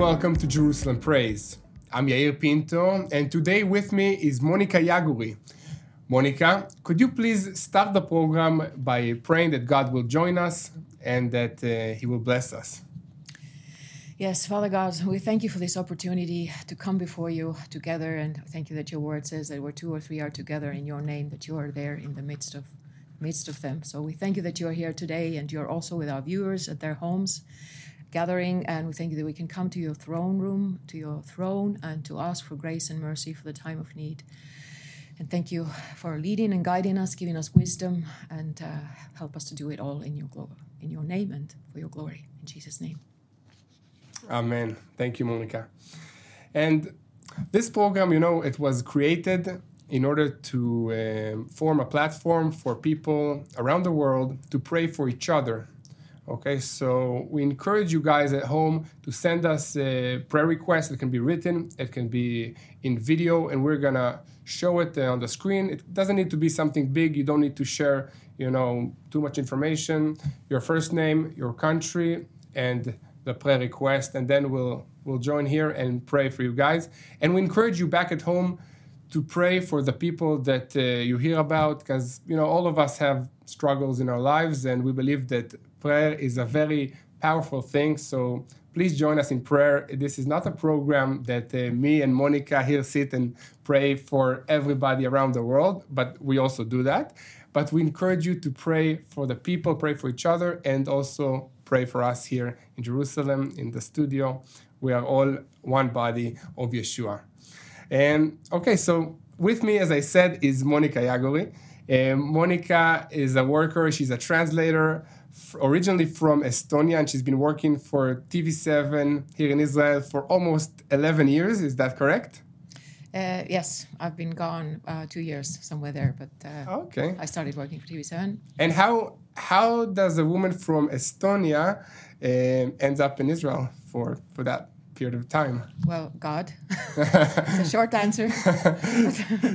welcome to Jerusalem Praise. I'm Yair Pinto, and today with me is Monica Jaguri. Monica, could you please start the program by praying that God will join us and that He will bless us? Yes, Father God, we thank you for this opportunity to come before you together, and thank you that your word says that where two or three are together in your name, that you are there in the midst of them. So we thank you that you are here today, and you're also with our viewers at their homes gathering, and we thank you that we can come to your throne room, to your throne, and to ask for grace and mercy for the time of need. And thank you for leading and guiding us, giving us wisdom, and help us to do it all in your glory, in your name, and for your glory. In Jesus' name. Amen. Thank you, Monica. And this program, you know, it was created in order to form a platform for people around the world to pray for each other. Okay, so we encourage you guys at home to send us prayer requests. It can be written, it can be in video, and we're going to show it on the screen. It doesn't need to be something big. You don't need to share, you know, too much information, your first name, your country, and the prayer request, and then we'll join here and pray for you guys. And we encourage you back at home to pray for the people that you hear about, because, you know, all of us have struggles in our lives, and we believe that prayer is a very powerful thing. So please join us in prayer. This is not a program that me and Monica here sit and pray for everybody around the world, but we also do that. But we encourage you to pray for the people, pray for each other, and also pray for us here in Jerusalem, in the studio. We are all one body of Yeshua. And okay, so with me, as I said, is Monica Jaguri. Monica is a worker. She's a translator originally from Estonia, and she's been working for TV7 here in Israel for almost 11 years. Is that correct? Yes, I've been gone 2 years, somewhere there, but okay. I started working for TV7. And how does a woman from Estonia end up in Israel for that period of time? Well, God. It's a short answer.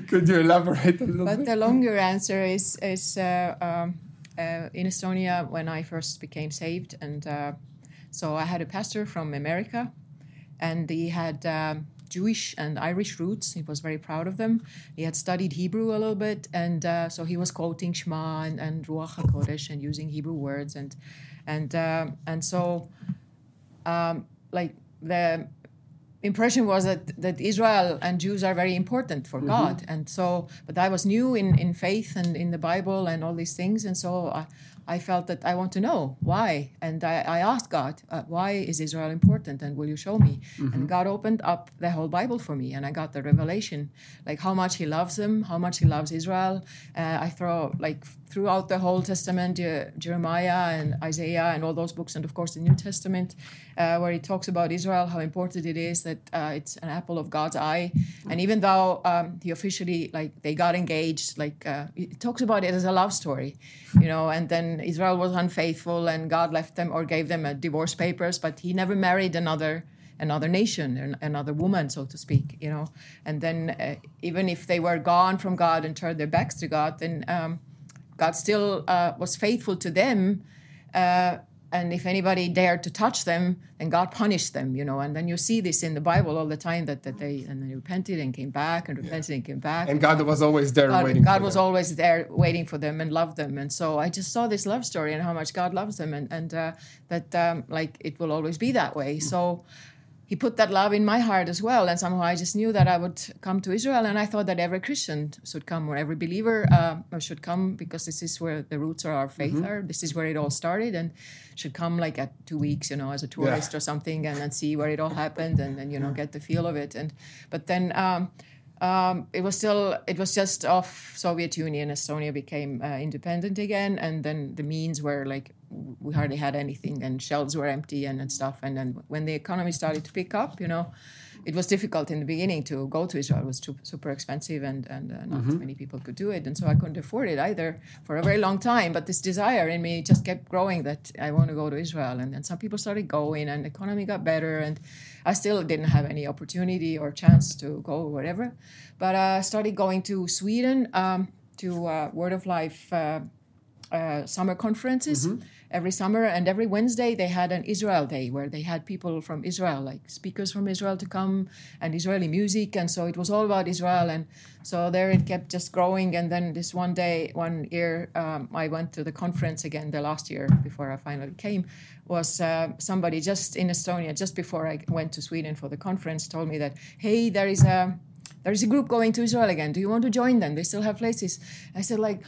Could you elaborate a little bit? But the longer answer is in Estonia, when I first became saved, and so I had a pastor from America, and he had Jewish and Irish roots. He was very proud of them. He had studied Hebrew a little bit, and so he was quoting Shema and Ruach HaKodesh and using Hebrew words, and so the impression was that Israel and Jews are very important for God, and so. But I was new in faith and in the Bible and all these things, and so I felt that I want to know why. And I asked God, why is Israel important, and will you show me? Mm-hmm. And God opened up the whole Bible for me, and I got the revelation, like how much he loves them, how much he loves Israel. Throughout the whole Testament, Jeremiah and Isaiah and all those books, and of course the New Testament, where he talks about Israel, how important it is, that it's an apple of God's eye. And even though he officially, they got engaged, it talks about it as a love story, you know, and then Israel was unfaithful, and God left them or gave them divorce papers, but he never married another nation, another woman, so to speak, you know. And then even if they were gone from God and turned their backs to God, then God still was faithful to them, and if anybody dared to touch them, then God punished them, you know. And then you see this in the Bible all the time, that they repented and came back, and repented and came back. And God was always there waiting for them. God was always there waiting for them and loved them. And so I just saw this love story and how much God loves them, and that it will always be that way. So he put that love in my heart as well. And somehow I just knew that I would come to Israel. And I thought that every Christian should come, or every believer should come, because this is where the roots of our faith are. This is where it all started, and should come at 2 weeks, you know, as a tourist or something, and then see where it all happened, and then, you know, get the feel of it. But then it was just off Soviet Union. Estonia became independent again. And then the means were we hardly had anything, and shelves were empty and stuff. And then when the economy started to pick up, you know, it was difficult in the beginning to go to Israel. It was super expensive, and not many people could do it. And so I couldn't afford it either for a very long time. But this desire in me just kept growing that I want to go to Israel. And then some people started going, and the economy got better. And I still didn't have any opportunity or chance to go or whatever. But I started going to Sweden to Word of Life summer conferences, every summer, and every Wednesday they had an Israel Day where they had people from Israel, like speakers from Israel to come, and Israeli music, and so it was all about Israel, and so there it kept just growing, and then this one day, one year, I went to the conference again, the last year before I finally came, was somebody just in Estonia, just before I went to Sweden for the conference, told me that, hey, there is a group going to Israel again, do you want to join them? They still have places. I said, like,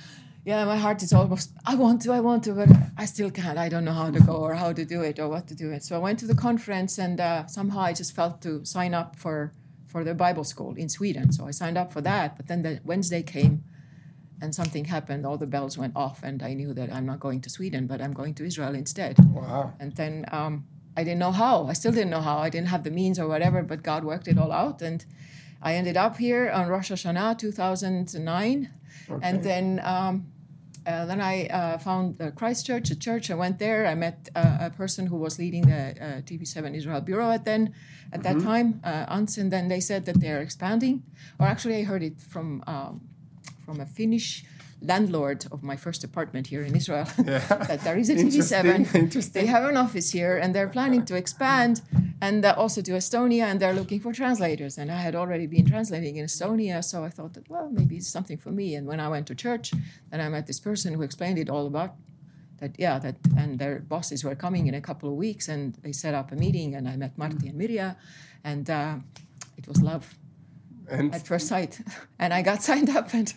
yeah, my heart is almost, I want to, but I still can't. I don't know how to go or how to do it or what to do. And so I went to the conference, and somehow I just felt to sign up for the Bible school in Sweden. So I signed up for that, but then the Wednesday came and something happened. All the bells went off, and I knew that I'm not going to Sweden, but I'm going to Israel instead. Wow. And then I didn't know how. I still didn't know how. I didn't have the means or whatever, but God worked it all out, and I ended up here on Rosh Hashanah 2009. Okay. And then I found Christchurch, a church. I went there. I met a person who was leading the TV7 Israel Bureau at that time, Ans, and then they said that they're expanding. Or actually, I heard it from a Finnish landlord of my first apartment here in Israel, that there is a TV7. Interesting. They have an office here, and they're planning to expand, and also to Estonia, and they're looking for translators. And I had already been translating in Estonia, so I thought that, well, maybe it's something for me. And when I went to church, then I met this person who explained it all about that, and their bosses were coming in a couple of weeks, and they set up a meeting, and I met Marti and Mirja, and it was love. And at first sight, and I got signed up, and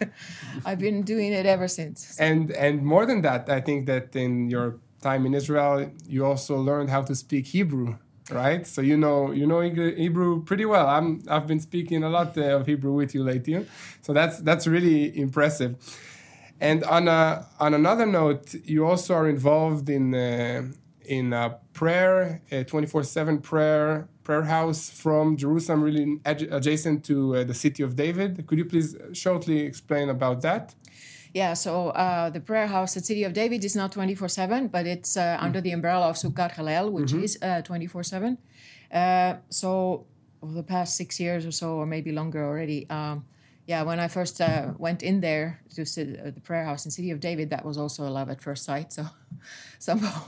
I've been doing it ever since. And more than that, I think that in your time in Israel, you also learned how to speak Hebrew, right? So you know Hebrew pretty well. I've been speaking a lot of Hebrew with you lately, so that's really impressive. And on another note, you also are involved in prayer, 24/7 prayer house from Jerusalem, really adjacent to the City of David. Could you please shortly explain about that? Yeah, so the prayer house at City of David is not 24/7, but it's under the umbrella of Sukkot Halel, which is 24/7. So over the past 6 years or so, or maybe longer already, when I first went in there to the prayer house in City of David, that was also a love at first sight. So somehow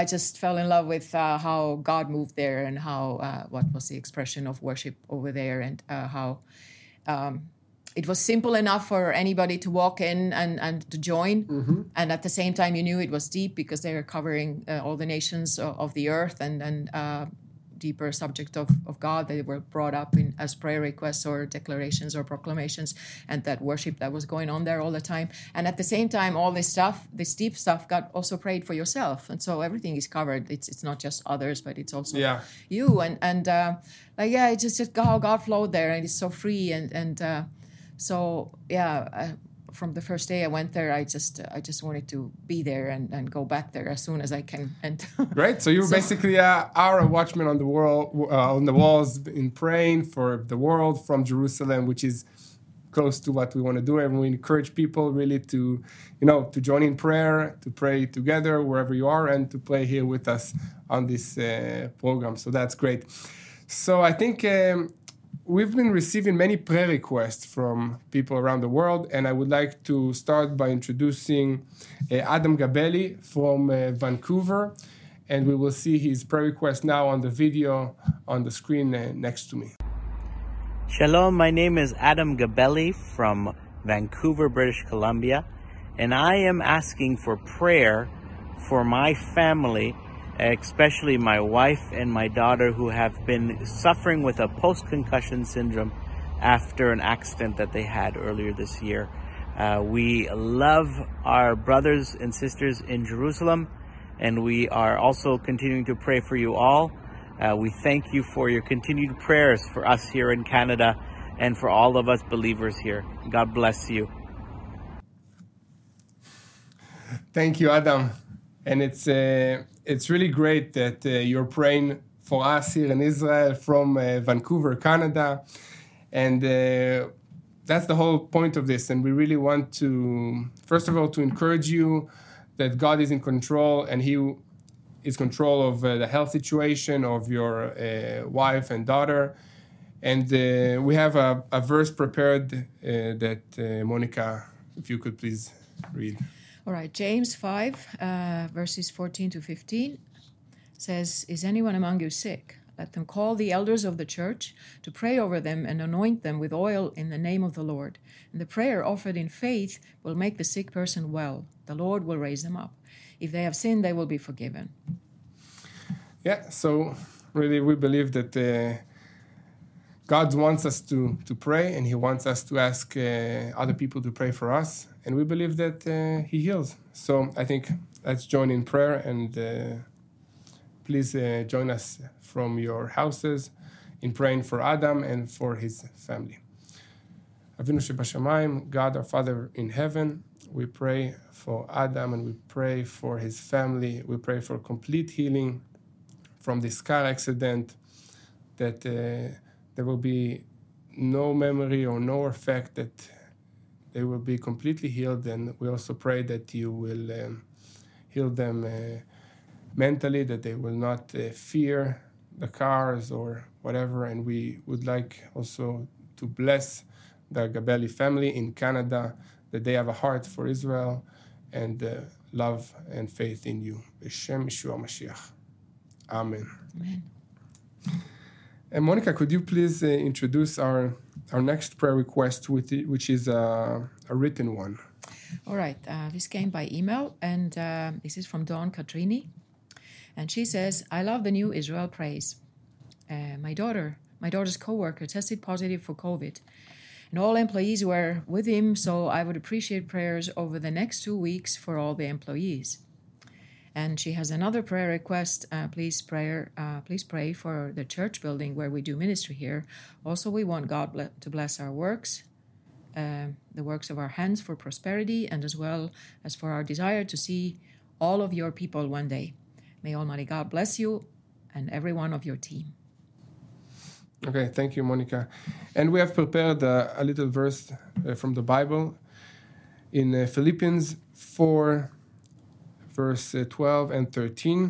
I just fell in love with how God moved there, and how what was the expression of worship over there, and how it was simple enough for anybody to walk in and to join. Mm-hmm. And at the same time, you knew it was deep because they were covering all the nations of the earth, and deeper subject of God. They were brought up as prayer requests or declarations or proclamations, and that worship that was going on there all the time. And at the same time, all this stuff, this deep stuff, got also prayed for yourself. And so everything is covered. It's not just others, but it's also you. And it's just how God flowed there, and it's so free. And so from the first day I went there, I just wanted to be there and go back there as soon as I can. And right, so you basically are a watchman on the world, on the walls, in praying for the world from Jerusalem, which is close to what we want to do, and we encourage people really to, to join in prayer, to pray together wherever you are, and to pray here with us on this program. So that's great. So I think. We've been receiving many prayer requests from people around the world, and I would like to start by introducing Adam Gabelli from Vancouver, and we will see his prayer request now on the video on the screen next to me. Shalom, my name is Adam Gabelli from Vancouver, British Columbia, and I am asking for prayer for my family, especially my wife and my daughter, who have been suffering with a post-concussion syndrome after an accident that they had earlier this year. We love our brothers and sisters in Jerusalem, and we are also continuing to pray for you all. We thank you for your continued prayers for us here in Canada and for all of us believers here. God bless you. Thank you, Adam. And it's really great that you're praying for us here in Israel from Vancouver, Canada. And that's the whole point of this. And we really want to, first of all, to encourage you that God is in control, and He is in control of the health situation of your wife and daughter. And we have a verse prepared that Monica, if you could please read. All right, James 5, verses 14 to 15 says, "Is anyone among you sick? Let them call the elders of the church to pray over them and anoint them with oil in the name of the Lord. And the prayer offered in faith will make the sick person well. The Lord will raise them up. If they have sinned, they will be forgiven." Yeah, so really we believe that God wants us to pray, and he wants us to ask other people to pray for us. And we believe that he heals. So I think let's join in prayer, and please join us from your houses in praying for Adam and for his family. Avinu Shebashamayim, God our Father in heaven, we pray for Adam and we pray for his family. We pray for complete healing from this car accident, that there will be no memory or no effect, that they will be completely healed. And we also pray that you will heal them mentally, that they will not fear the cars or whatever. And we would like also to bless the Gabelli family in Canada, that they have a heart for Israel and love and faith in you. B'Shem Yeshua HaMashiach. Amen. Amen. And Monica, could you please introduce our next prayer request, which is a written one? All right. This came by email, and this is from Dawn Katrini. And she says, "I love the New Israel Praise. My daughter's co-worker tested positive for COVID, and all employees were with him, so I would appreciate prayers over the next 2 weeks for all the employees." And she has another prayer request. Please pray for the church building where we do ministry here. Also, we want God to bless our works, the works of our hands, for prosperity, and as well as for our desire to see all of your people one day. May Almighty God bless you and every one of your team. Okay, thank you, Monica. And we have prepared a little verse from the Bible in Philippians 4, verse 12 and 13.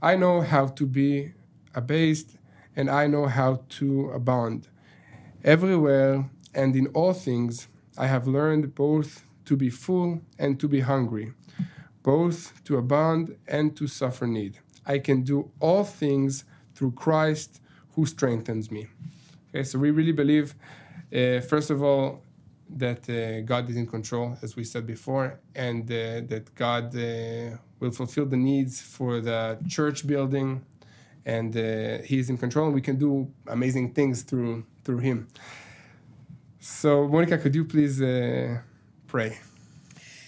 "I know how to be abased, and I know how to abound. Everywhere and in all things I have learned both to be full and to be hungry, both to abound and to suffer need. I can do all things through Christ who strengthens me." Okay, so we really believe, first of all, that God is in control, as we said before, and that God will fulfill the needs for the church building, and he is in control, and we can do amazing things through him. So, Monica, could you please pray?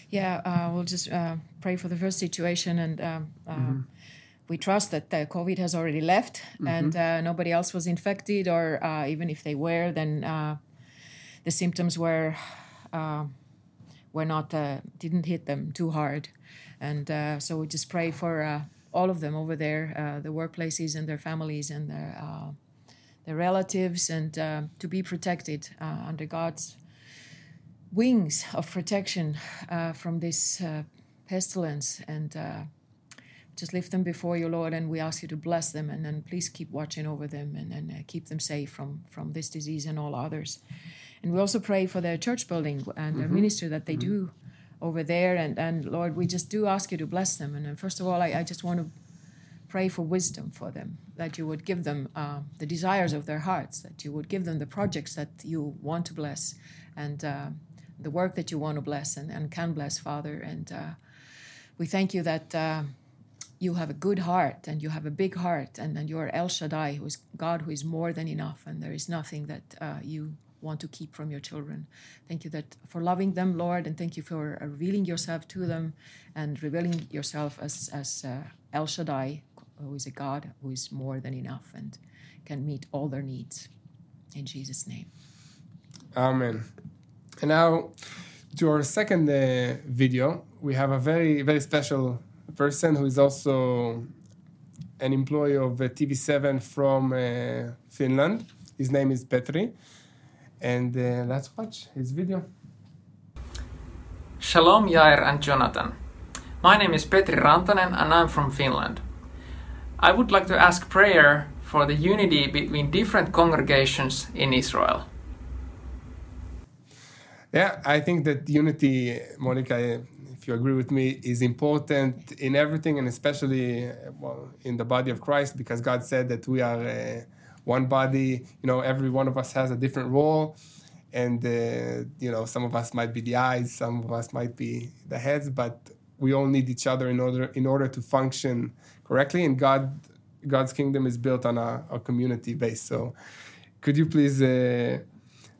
Yeah, we'll just pray for the first situation, and we trust that COVID has already left, and nobody else was infected, or even if they were, then the symptoms were not didn't hit them too hard, and so we just pray for all of them over there, the workplaces and their families and their relatives, and to be protected under God's wings of protection from this pestilence, and just lift them before you, Lord, and we ask you to bless them, and then please keep watching over them, and keep them safe from this disease and all others. And we also pray for their church building and their ministry that they do over there, and Lord, we just do ask you to bless them. And first of all, I just want to pray for wisdom for them, that you would give them the desires of their hearts, that you would give them the projects that you want to bless, and the work that you want to bless and can bless, Father. And we thank you that you have a good heart, and you have a big heart, and you are El Shaddai, who is God, who is more than enough, and there is nothing that you want to keep from your children. Thank you that for loving them, Lord, and thank you for revealing yourself to them, and revealing yourself as El Shaddai, who is a God who is more than enough and can meet all their needs. In Jesus' name. Amen. And now, to our second video, we have a very, very special person who is also an employee of TV7 from Finland. His name is Petri. And let's watch his video. Shalom, Yair and Jonathan. My name is Petri Rantanen, and I'm from Finland. I would like to ask prayer for the unity between different congregations in Israel. Yeah, I think that unity, Monica, if you agree with me, is important in everything, and especially in the body of Christ, because God said that we are one body. You know, every one of us has a different role, and you know, some of us might be the eyes, some of us might be the heads, but we all need each other in order to function correctly. And God's kingdom is built on a community base. So, could you please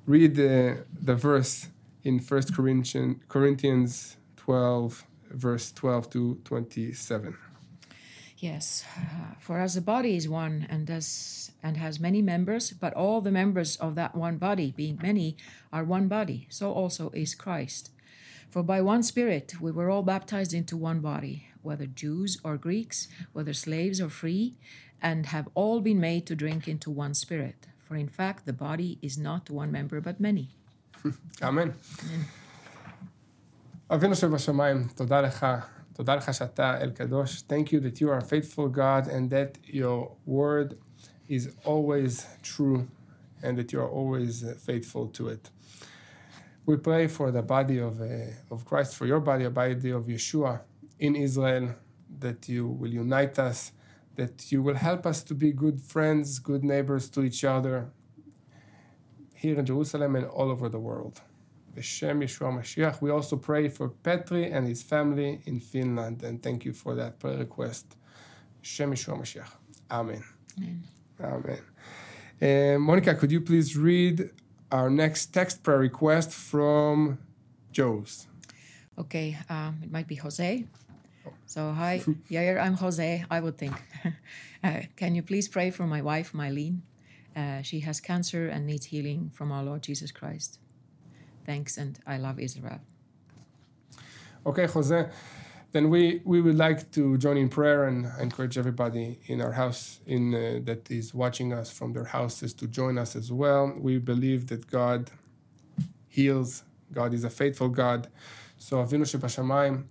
read the verse in 1 Corinthians 12, verse 12 to 27? Yes, for as the body is one and has many members, but all the members of that one body, being many, are one body, so also is Christ. For by one Spirit we were all baptized into one body, whether Jews or Greeks, whether slaves or free, and have all been made to drink into one Spirit. For in fact, the body is not one member, but many. Amen. Avinu Shebashamayim, Toda lecha shata El Kadosh. Thank you that you are a faithful God, and that your word is always true, and that you are always faithful to it. We pray for the body of Christ, for your body, a body of Yeshua in Israel, that you will unite us, that you will help us to be good friends, good neighbors to each other here in Jerusalem and all over the world. B'Shem Yeshua HaMashiach, we also pray for Petri and his family in Finland, and thank you for that prayer request. B'Shem Yeshua HaMashiach. Amen. Amen. Monica, could you please read our next text prayer request from Jose? Okay, it might be Jose. So, hi, Yair, I'm Jose, I would think. Can you please pray for my wife, Mylene? She has cancer and needs healing from our Lord Jesus Christ. Thanks, and I love Israel. Okay, Jose, then we would like to join in prayer and encourage everybody in our house that is watching us from their houses to join us as well. We believe that God heals. God is a faithful God. So, Avinu Shebashamayim,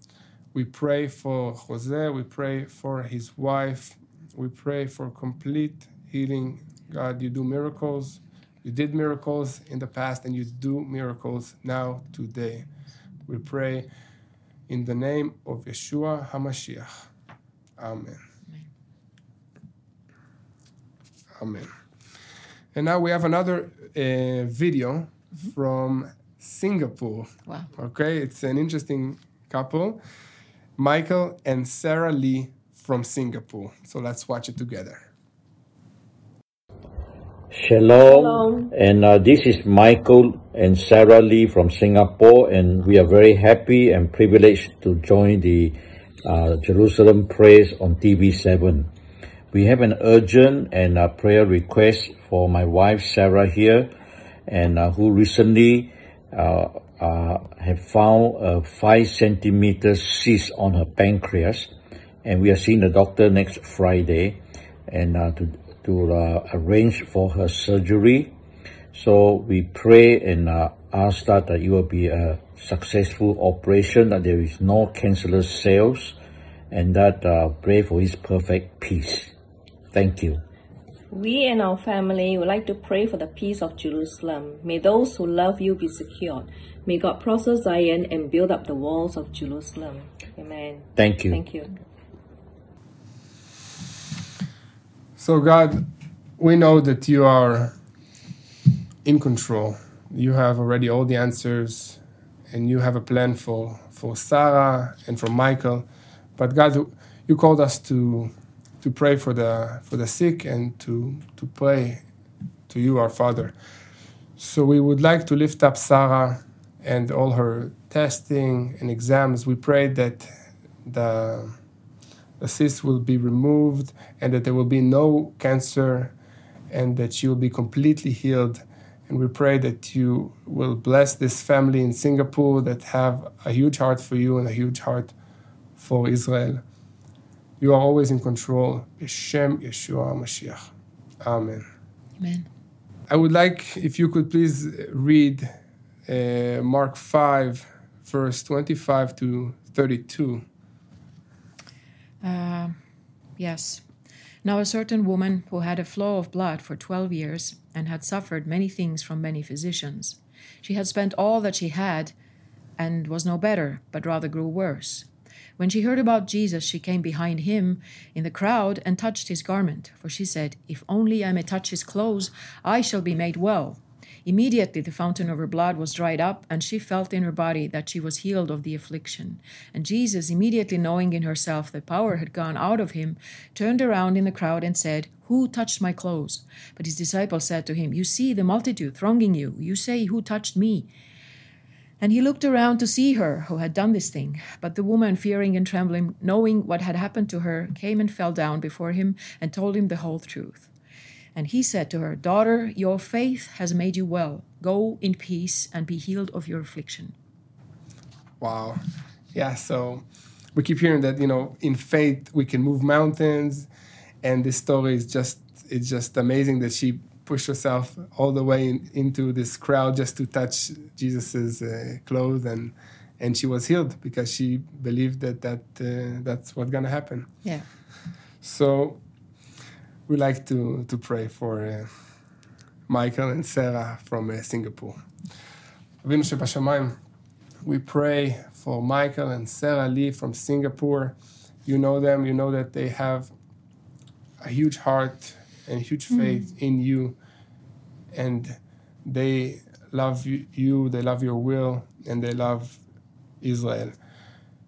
we pray for Jose, we pray for his wife, we pray for complete healing. God, you do miracles. You did miracles in the past, and you do miracles now, today. We pray in the name of Yeshua HaMashiach. Amen. Amen. And now we have another video from Singapore. Wow. Okay, it's an interesting couple. Michael and Sarah Lee from Singapore. So let's watch it together. Shalom. And this is Michael and Sarah Lee from Singapore, and we are very happy and privileged to join the Jerusalem Prayers on TV7. We have an urgent and a prayer request for my wife Sarah here, and who recently have found a 5 centimeter cyst on her pancreas, and we are seeing the doctor next Friday, and to arrange for her surgery. So we pray and ask that it will be a successful operation, that there is no cancerous cells, and that pray for his perfect peace. Thank you. We and our family would like to pray for the peace of Jerusalem. May those who love you be secured. May God prosper Zion and build up the walls of Jerusalem. Amen. Thank you. Thank you. So God, we know that you are in control. You have already all the answers, and you have a plan for Sarah and for Michael. But God, you called us to pray for the sick, and to pray to you, our Father. So we would like to lift up Sarah and all her testing and exams. We pray that the cyst will be removed, and that there will be no cancer, and that she will be completely healed. And we pray that you will bless this family in Singapore that have a huge heart for you and a huge heart for Israel. You are always in control. B'Shem Yeshua HaMashiach. Amen. Amen. I would like if you could please read Mark 5, verse 25 to 32. Yes. Now a certain woman who had a flow of blood for 12 years and had suffered many things from many physicians She had spent all that she had and was no better, but rather grew worse. When she heard about Jesus, she came behind him in the crowd and touched his garment, for she said, "If only I may touch his clothes, I shall be made well." Immediately the fountain of her blood was dried up, and she felt in her body that she was healed of the affliction. And Jesus, immediately knowing in herself that power had gone out of him, turned around in the crowd and said, "Who touched my clothes?" But his disciples said to him, "You see the multitude thronging you. You say, 'Who touched me?'" And he looked around to see her who had done this thing. But the woman, fearing and trembling, knowing what had happened to her, came and fell down before him and told him the whole truth. And he said to her, "Daughter, your faith has made you well. Go in peace and be healed of your affliction." Wow. Yeah, so we keep hearing that, in faith we can move mountains. And this story is just amazing that she pushed herself all the way into this crowd just to touch Jesus's clothes. And she was healed because she believed that's what's going to happen. Yeah. So we like to pray for Michael and Sarah from Singapore. Avinu Shebashamayim, we pray for Michael and Sarah Lee from Singapore. You know them, you know that they have a huge heart and huge faith in you. And they love you, they love your will, and they love Israel.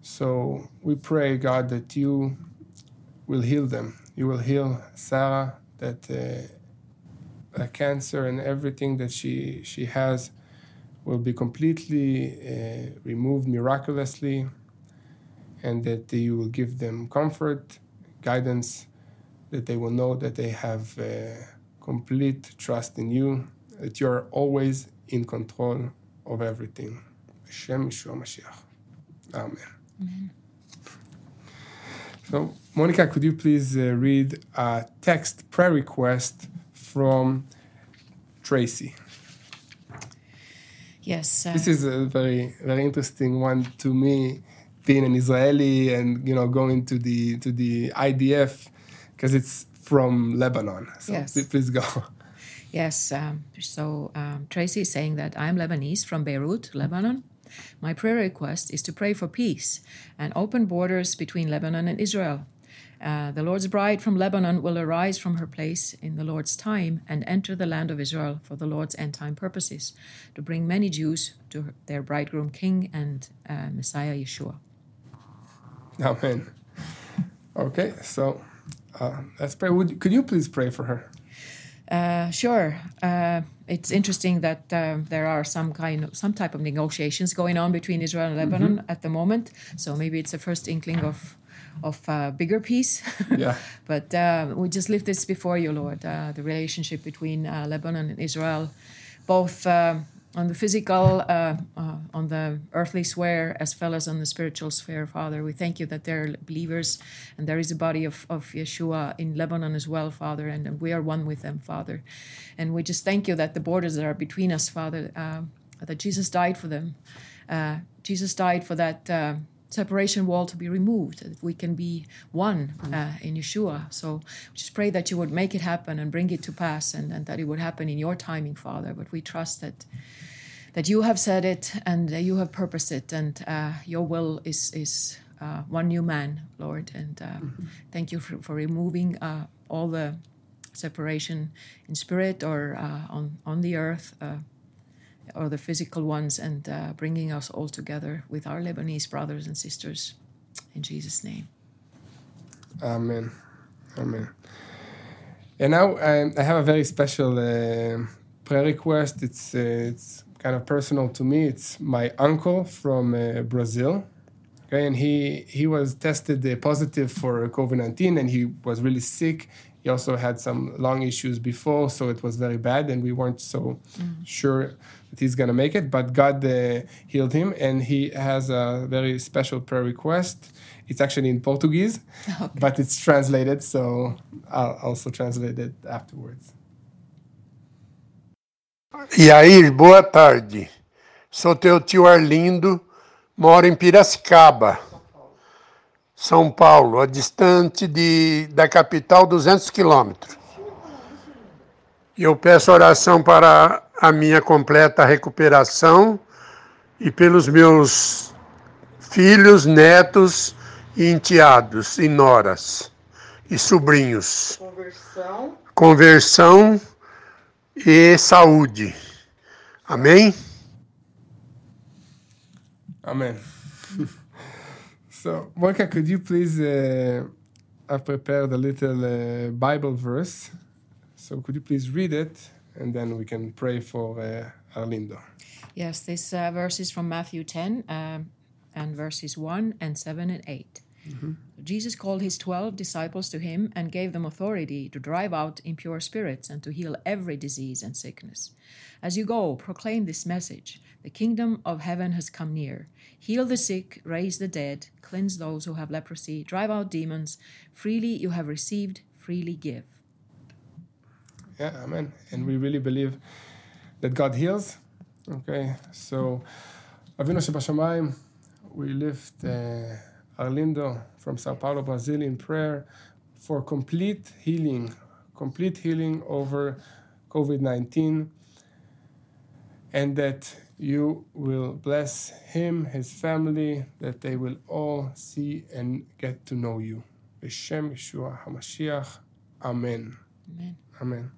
So we pray, God, that you will heal them. You will heal Sarah, that cancer and everything that she has will be completely removed miraculously, and that you will give them comfort, guidance, that they will know that they have complete trust in you, that you are always in control of everything. Shem Yeshua HaMashiach. Amen. So, Monica, could you please read a text prayer request from Tracy? Yes. This is a very, very interesting one to me, being an Israeli and going to the IDF, because it's from Lebanon. So yes. Please go. Yes. Tracy is saying that I'm Lebanese from Beirut, Lebanon. My prayer request is to pray for peace and open borders between Lebanon and Israel. The Lord's bride from Lebanon will arise from her place in the Lord's time and enter the land of Israel for the Lord's end-time purposes, to bring many Jews to their bridegroom king and Messiah Yeshua. Amen. Okay, so let's pray. Could you please pray for her? Sure. It's interesting that there are some type of negotiations going on between Israel and Lebanon at the moment. So maybe it's the first inkling of bigger peace. Yeah. But we just lift this before you, Lord. The relationship between Lebanon and Israel, both on the physical, on the earthly sphere, as well as on the spiritual sphere, Father. We thank you that there are believers and there is a body of Yeshua in Lebanon as well, Father, and we are one with them, Father. And we just thank you that the borders that are between us, Father, that Jesus died for them. Jesus died for that separation wall to be removed, that we can be one in Yeshua. So just pray that you would make it happen and bring it to pass, and that it would happen in your timing, Father. But we trust that you have said it and you have purposed it, and your will is one new man, Lord. And thank you for removing all the separation in spirit or on the earth, or the physical ones, and bringing us all together with our Lebanese brothers and sisters. In Jesus' name. Amen. Amen. And now I have a very special prayer request. It's kind of personal to me. It's my uncle from Brazil. Okay, and he was tested positive for COVID-19, and he was really sick. He also had some lung issues before, so it was very bad, and we weren't so sure that he's going to make it. But God healed him, and he has a very special prayer request. It's actually in Portuguese, okay, but it's translated, so I'll also translate it afterwards. Yair, boa tarde. Sou teu tio Arlindo, moro em Piracicaba, São Paulo, a distante da capital 200 quilômetros. Eu peço oração para a minha completa recuperação e pelos meus filhos, netos e enteados e noras e sobrinhos. Conversão e saúde. Amém? Amen. So, Monica, could you please... I've prepared a little Bible verse. So could you please read it, and then we can pray for Arlindo. Yes, this verse is from Matthew 10, and verses 1 and 7 and 8. Mm-hmm. Jesus called his 12 disciples to him and gave them authority to drive out impure spirits and to heal every disease and sickness. As you go, proclaim this message. The kingdom of heaven has come near. Heal the sick, raise the dead, cleanse those who have leprosy, drive out demons. Freely you have received, freely give. Yeah, amen. And we really believe that God heals. Okay, so Avinu Shebashamayim, we lift Arlindo from São Paulo, Brazil, in prayer for complete healing over COVID-19, and that you will bless him, his family, that they will all see and get to know you. B'Shem Yeshua HaMashiach, Amen. Amen. Amen.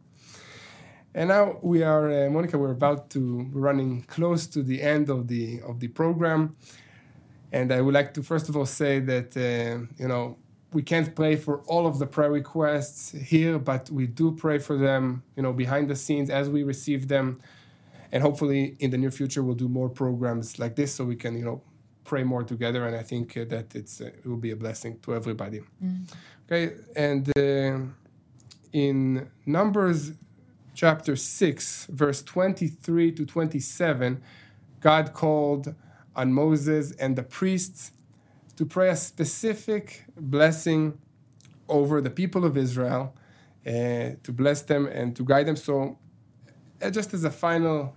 And now we are, Monica, we're about to running close to the end of the program. And I would like to, first of all, say that, we can't pray for all of the prayer requests here, but we do pray for them, behind the scenes as we receive them. And hopefully in the near future, we'll do more programs like this so we can, pray more together. And I think that it will be a blessing to everybody. Mm. Okay. And in Numbers chapter 6, verse 23 to 27, God called on Moses and the priests to pray a specific blessing over the people of Israel, to bless them and to guide them. So just as a final,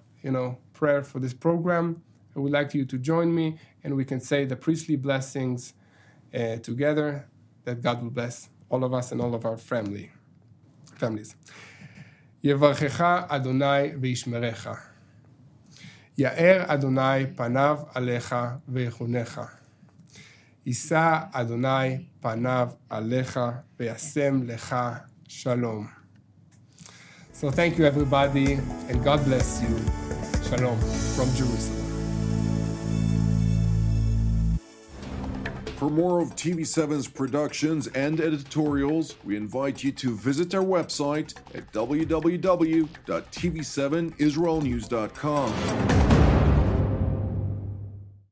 prayer for this program, I would like you to join me, and we can say the priestly blessings together, that God will bless all of us and all of our families. Yevarchecha Adonai v'yishmerecha. יאר אדוני פניו עליך ויחונך. יישא אדוני פניו עליך וישם לך שלום. So thank you everybody, and God bless you. Shalom from Jerusalem. For more of TV7's productions and editorials, we invite you to visit our website at www.tv7israelnews.com.